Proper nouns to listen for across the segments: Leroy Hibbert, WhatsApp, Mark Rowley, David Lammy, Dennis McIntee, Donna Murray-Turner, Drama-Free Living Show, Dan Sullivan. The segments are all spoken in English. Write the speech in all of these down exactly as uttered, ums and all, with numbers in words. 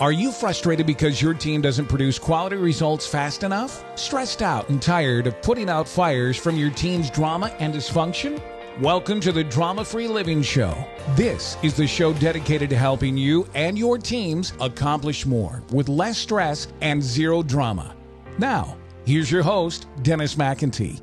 Are you frustrated because your team doesn't produce quality results fast enough? Stressed out and tired of putting out fires from your team's drama and dysfunction? Welcome to the Drama-Free Living Show. This is the show dedicated to helping you and your teams accomplish more with less stress and zero drama. Now, here's your host, Dennis McIntee.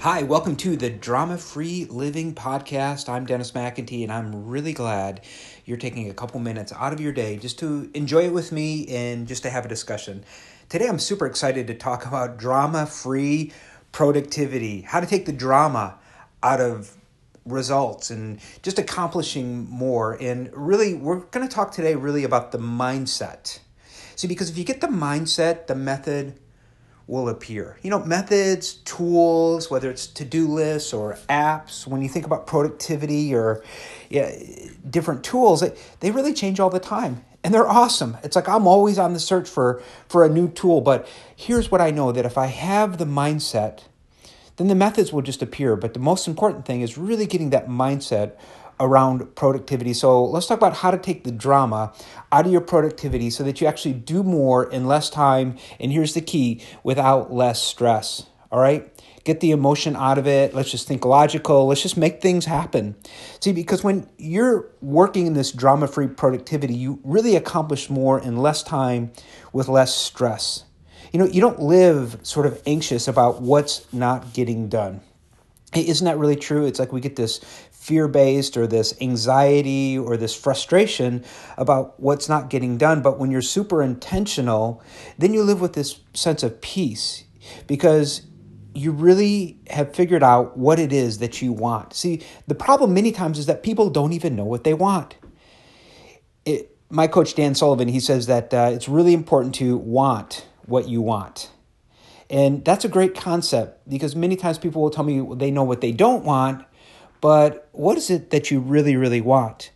Hi, welcome to the Drama-Free Living Podcast. I'm Dennis McIntee, and I'm really glad you're taking a couple minutes out of your day just to enjoy it with me and just to have a discussion. Today, I'm super excited to talk about drama-free productivity, how to take the drama out of results and just accomplishing more. And really, we're going to talk today really about the mindset. See, because if you get the mindset, the method will appear. You know, methods, tools, whether it's to-do lists or apps, when you think about productivity or yeah, different tools, they really change all the time. And they're awesome. It's like I'm always on the search for, for a new tool. But here's what I know, that if I have the mindset, then the methods will just appear. But the most important thing is really getting that mindset around productivity. So let's talk about how to take the drama out of your productivity so that you actually do more in less time. And here's the key, without less stress. All right? Get the emotion out of it. Let's just think logical. Let's just make things happen. See, because when you're working in this drama-free productivity, you really accomplish more in less time with less stress. You know, you don't live sort of anxious about what's not getting done. Isn't that really true? It's like we get this fear-based or this anxiety or this frustration about what's not getting done. But when you're super intentional, then you live with this sense of peace because you really have figured out what it is that you want. See, the problem many times is that people don't even know what they want. It, my coach, Dan Sullivan, he says that uh, it's really important to want what you want. And that's a great concept because many times people will tell me they know what they don't want, but what is it that you really, really want?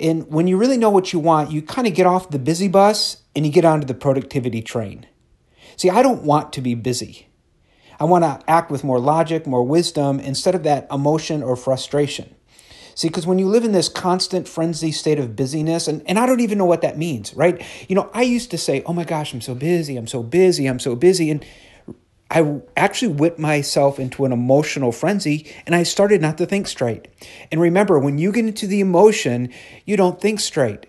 And when you really know what you want, you kind of get off the busy bus and you get onto the productivity train. See, I don't want to be busy. I want to act with more logic, more wisdom, instead of that emotion or frustration. See, because when you live in this constant frenzy state of busyness, and, and I don't even know what that means, right? You know, I used to say, oh my gosh, I'm so busy, I'm so busy, I'm so busy. And I actually whipped myself into an emotional frenzy, and I started not to think straight. And remember, when you get into the emotion, you don't think straight.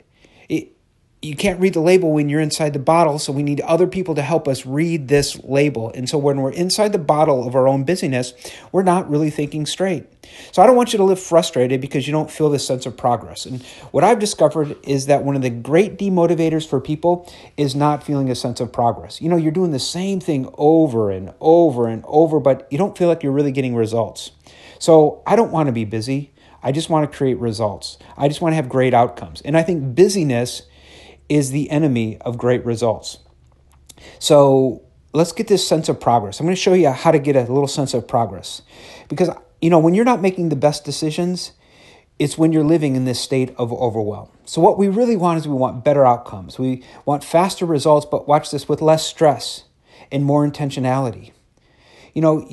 It, you can't read the label when you're inside the bottle, so we need other people to help us read this label. And so when we're inside the bottle of our own busyness, we're not really thinking straight. So I don't want you to live frustrated because you don't feel this sense of progress. And what I've discovered is that one of the great demotivators for people is not feeling a sense of progress. You know, you're doing the same thing over and over and over, but you don't feel like you're really getting results. So I don't want to be busy. I just want to create results. I just want to have great outcomes. And I think busyness is the enemy of great results. So let's get this sense of progress. I'm going to show you how to get a little sense of progress. Because, you know, when you're not making the best decisions, it's when you're living in this state of overwhelm. So what we really want is we want better outcomes. We want faster results, but watch this, with less stress and more intentionality. You know,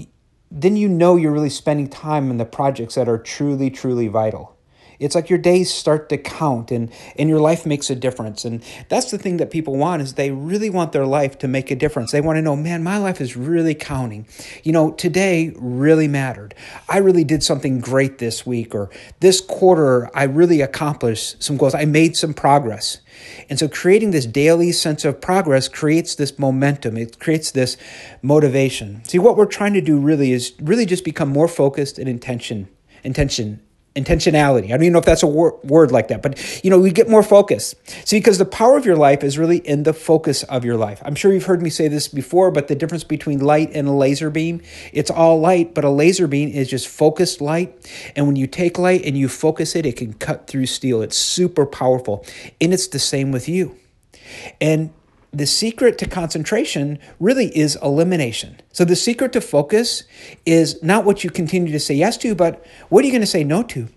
then you know you're really spending time in the projects that are truly, truly vital. It's like your days start to count and, and your life makes a difference. And that's the thing that people want is they really want their life to make a difference. They want to know, man, my life is really counting. You know, today really mattered. I really did something great this week, or this quarter, I really accomplished some goals. I made some progress. And so creating this daily sense of progress creates this momentum. It creates this motivation. See, what we're trying to do really is really just become more focused and intention, intention. Intentionality. I don't even know if that's a wor- word like that, but you know, we get more focus. See, because the power of your life is really in the focus of your life. I'm sure you've heard me say this before, but the difference between light and a laser beam, it's all light, but a laser beam is just focused light. And when you take light and you focus it, it can cut through steel. It's super powerful. And it's the same with you. And the secret to concentration really is elimination. So the secret to focus is not what you continue to say yes to, but what are you going to say no to?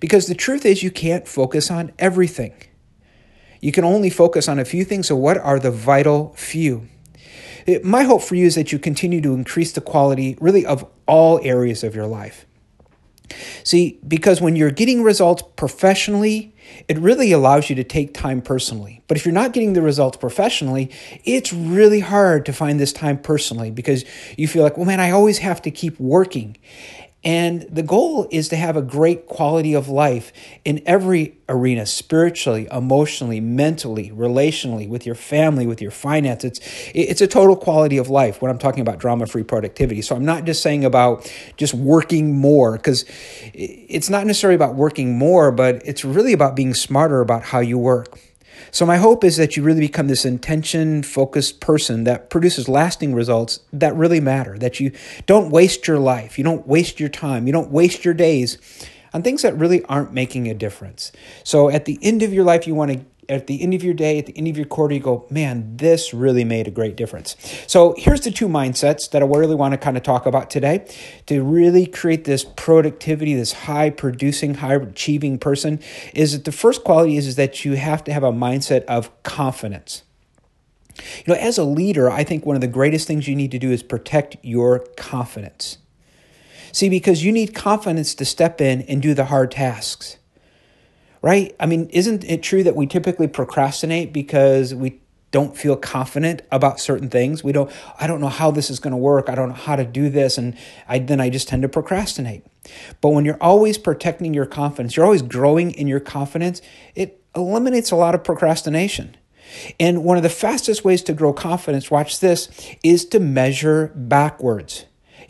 Because the truth is you can't focus on everything. You can only focus on a few things. So what are the vital few? It, my hope for you is that you continue to increase the quality really of all areas of your life. See, because when you're getting results professionally, it really allows you to take time personally. But if you're not getting the results professionally, it's really hard to find this time personally because you feel like, well, man, I always have to keep working. And the goal is to have a great quality of life in every arena, spiritually, emotionally, mentally, relationally, with your family, with your finances. It's, it's a total quality of life when I'm talking about drama-free productivity. So I'm not just saying about just working more, because it's not necessarily about working more, but it's really about being smarter about how you work. So my hope is that you really become this intention-focused person that produces lasting results that really matter, that you don't waste your life, you don't waste your time, you don't waste your days on things that really aren't making a difference. So at the end of your life, you want to, at the end of your day, at the end of your quarter, you go, man, this really made a great difference. So here's the two mindsets that I really want to kind of talk about today to really create this productivity, this high producing, high achieving person, is that the first quality is, is that you have to have a mindset of confidence. You know, as a leader, I think one of the greatest things you need to do is protect your confidence. See, because you need confidence to step in and do the hard tasks. Right? I mean, isn't it true that we typically procrastinate because we don't feel confident about certain things? We don't, I don't know how this is going to work. I don't know how to do this. And I, then I just tend to procrastinate. But when you're always protecting your confidence, you're always growing in your confidence, it eliminates a lot of procrastination. And one of the fastest ways to grow confidence, watch this, is to measure backwards.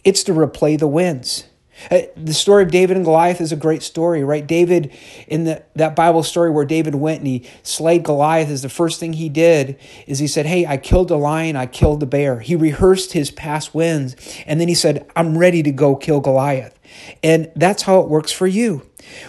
It's to replay the wins. Uh, the story of David and Goliath is a great story, right? David, in the, that Bible story where David went and he slayed Goliath, is the first thing he did is he said, hey, I killed the lion, I killed the bear. He rehearsed his past wins, and then he said, I'm ready to go kill Goliath. And that's how it works for you.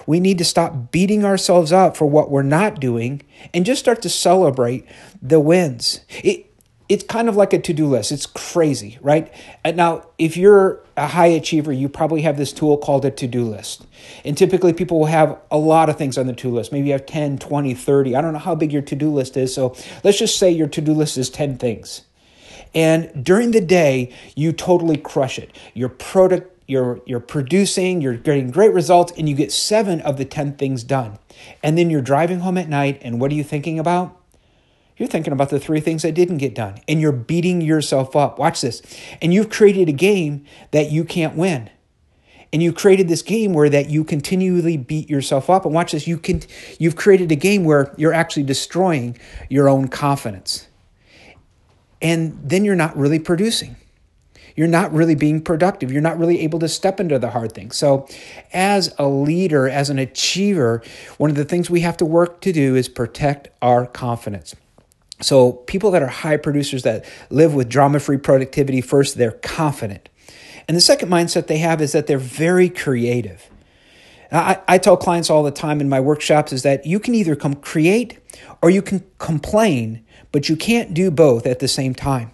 We need to stop beating ourselves up for what we're not doing and just start to celebrate the wins. It, It's kind of like a to-do list. It's crazy, right? Now, if you're a high achiever, you probably have this tool called a to-do list. And typically people will have a lot of things on their to-do list. Maybe you have ten, twenty, thirty. I don't know how big your to-do list is. So let's just say your to-do list is ten things. And during the day, you totally crush it. Your product, you're, you're producing, you're getting great results, and you get seven of the ten things done. And then you're driving home at night, and what are you thinking about? You're thinking about the three things that didn't get done, and you're beating yourself up. Watch this. And you've created a game that you can't win. And you created this game where that you continually beat yourself up. And watch this. You can, you've created a game where you're actually destroying your own confidence. And then you're not really producing. You're not really being productive. You're not really able to step into the hard things. So as a leader, as an achiever, one of the things we have to work to do is protect our confidence. So people that are high producers that live with drama-free productivity, first, they're confident. And the second mindset they have is that they're very creative. I, I tell clients all the time in my workshops is that you can either come create or you can complain, but you can't do both at the same time,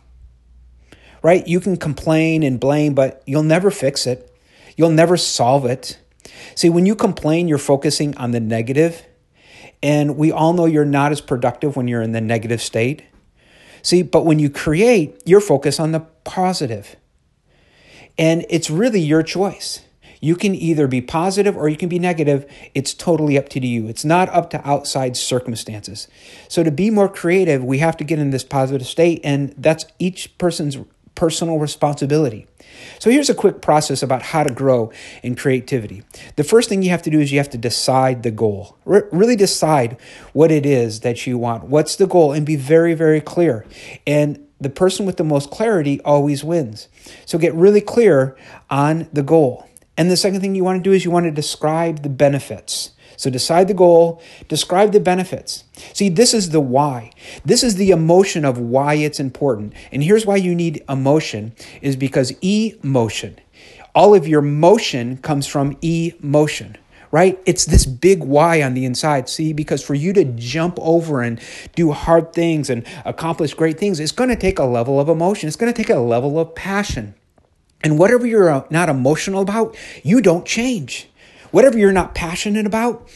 right? You can complain and blame, but you'll never fix it. You'll never solve it. See, when you complain, you're focusing on the negative. And we all know you're not as productive when you're in the negative state. See, but when you create, you're focused on the positive. And it's really your choice. You can either be positive or you can be negative. It's totally up to you. It's not up to outside circumstances. So to be more creative, we have to get in this positive state, and that's each person's personal responsibility. So here's a quick process about how to grow in creativity. The first thing you have to do is you have to decide the goal. Re- really decide what it is that you want. What's the goal? And be very, very clear. And the person with the most clarity always wins. So get really clear on the goal. And the second thing you want to do is you want to describe the benefits. So decide the goal, describe the benefits. See, this is the why. This is the emotion of why it's important. And here's why you need emotion is because emotion, all of your motion comes from emotion, right? It's this big why on the inside. See, because for you to jump over and do hard things and accomplish great things, it's going to take a level of emotion. It's going to take a level of passion. And whatever you're not emotional about, you don't change. Whatever you're not passionate about,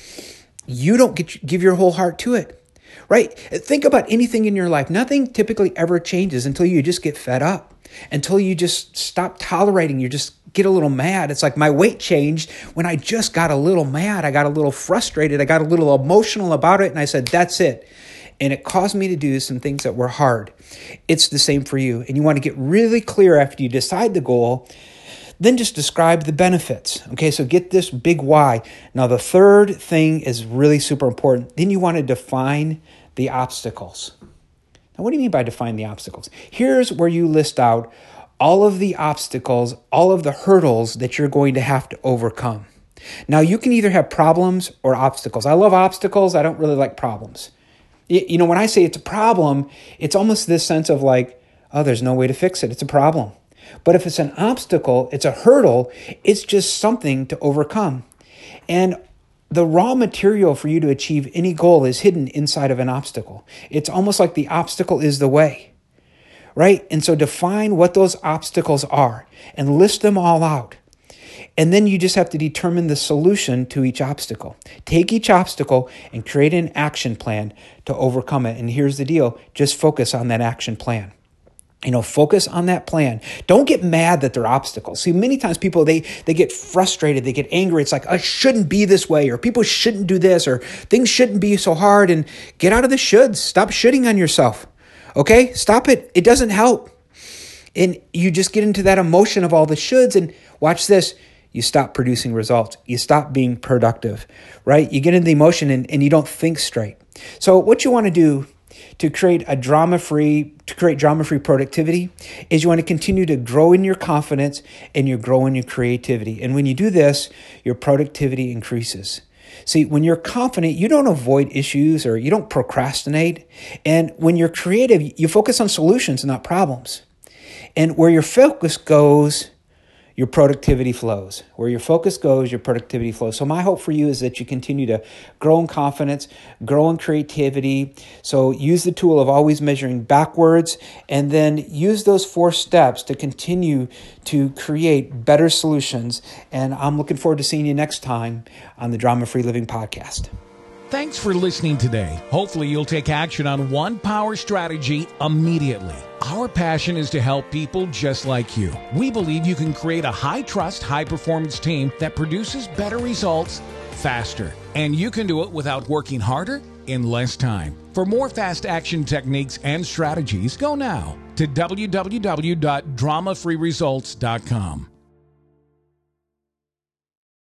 you don't get, give your whole heart to it, right? Think about anything in your life. Nothing typically ever changes until you just get fed up, until you just stop tolerating. You're just get a little mad. It's like my weight changed when I just got a little mad. I got a little frustrated. I got a little emotional about it. And I said, that's it. And it caused me to do some things that were hard. It's the same for you. And you want to get really clear after you decide the goal. Then just describe the benefits. Okay, so get this big why. Now, the third thing is really super important. Then you want to define the obstacles. Now, what do you mean by define the obstacles? Here's where you list out all of the obstacles, all of the hurdles that you're going to have to overcome. Now, you can either have problems or obstacles. I love obstacles. I don't really like problems. You know, when I say it's a problem, it's almost this sense of like, oh, there's no way to fix it. It's a problem. But if it's an obstacle, it's a hurdle, it's just something to overcome. And the raw material for you to achieve any goal is hidden inside of an obstacle. It's almost like the obstacle is the way, right? And so define what those obstacles are and list them all out. And then you just have to determine the solution to each obstacle. Take each obstacle and create an action plan to overcome it. And here's the deal, just focus on that action plan. You know, focus on that plan. Don't get mad that they're obstacles. See, many times people, they they get frustrated, they get angry. It's like, I shouldn't be this way, or people shouldn't do this, or things shouldn't be so hard. And get out of the shoulds. Stop shitting on yourself, okay? Stop it. It doesn't help. And you just get into that emotion of all the shoulds, and watch this. You stop producing results. You stop being productive, right? You get into the emotion and, and you don't think straight. So what you want to do to create a drama-free, to create drama-free productivity is you want to continue to grow in your confidence and you grow in your creativity. And when you do this, your productivity increases. See, when you're confident, you don't avoid issues or you don't procrastinate. And when you're creative, you focus on solutions, not problems. And where your focus goes, your productivity flows. Where your focus goes, your productivity flows. So my hope for you is that you continue to grow in confidence, grow in creativity. So use the tool of always measuring backwards, and then use those four steps to continue to create better solutions. And I'm looking forward to seeing you next time on the Drama-Free Living Podcast. Thanks for listening today. Hopefully you'll take action on one power strategy immediately. Our passion is to help people just like you. We believe you can create a high-trust, high-performance team that produces better results faster. And you can do it without working harder in less time. For more fast action techniques and strategies, go now to w w w dot drama free results dot com.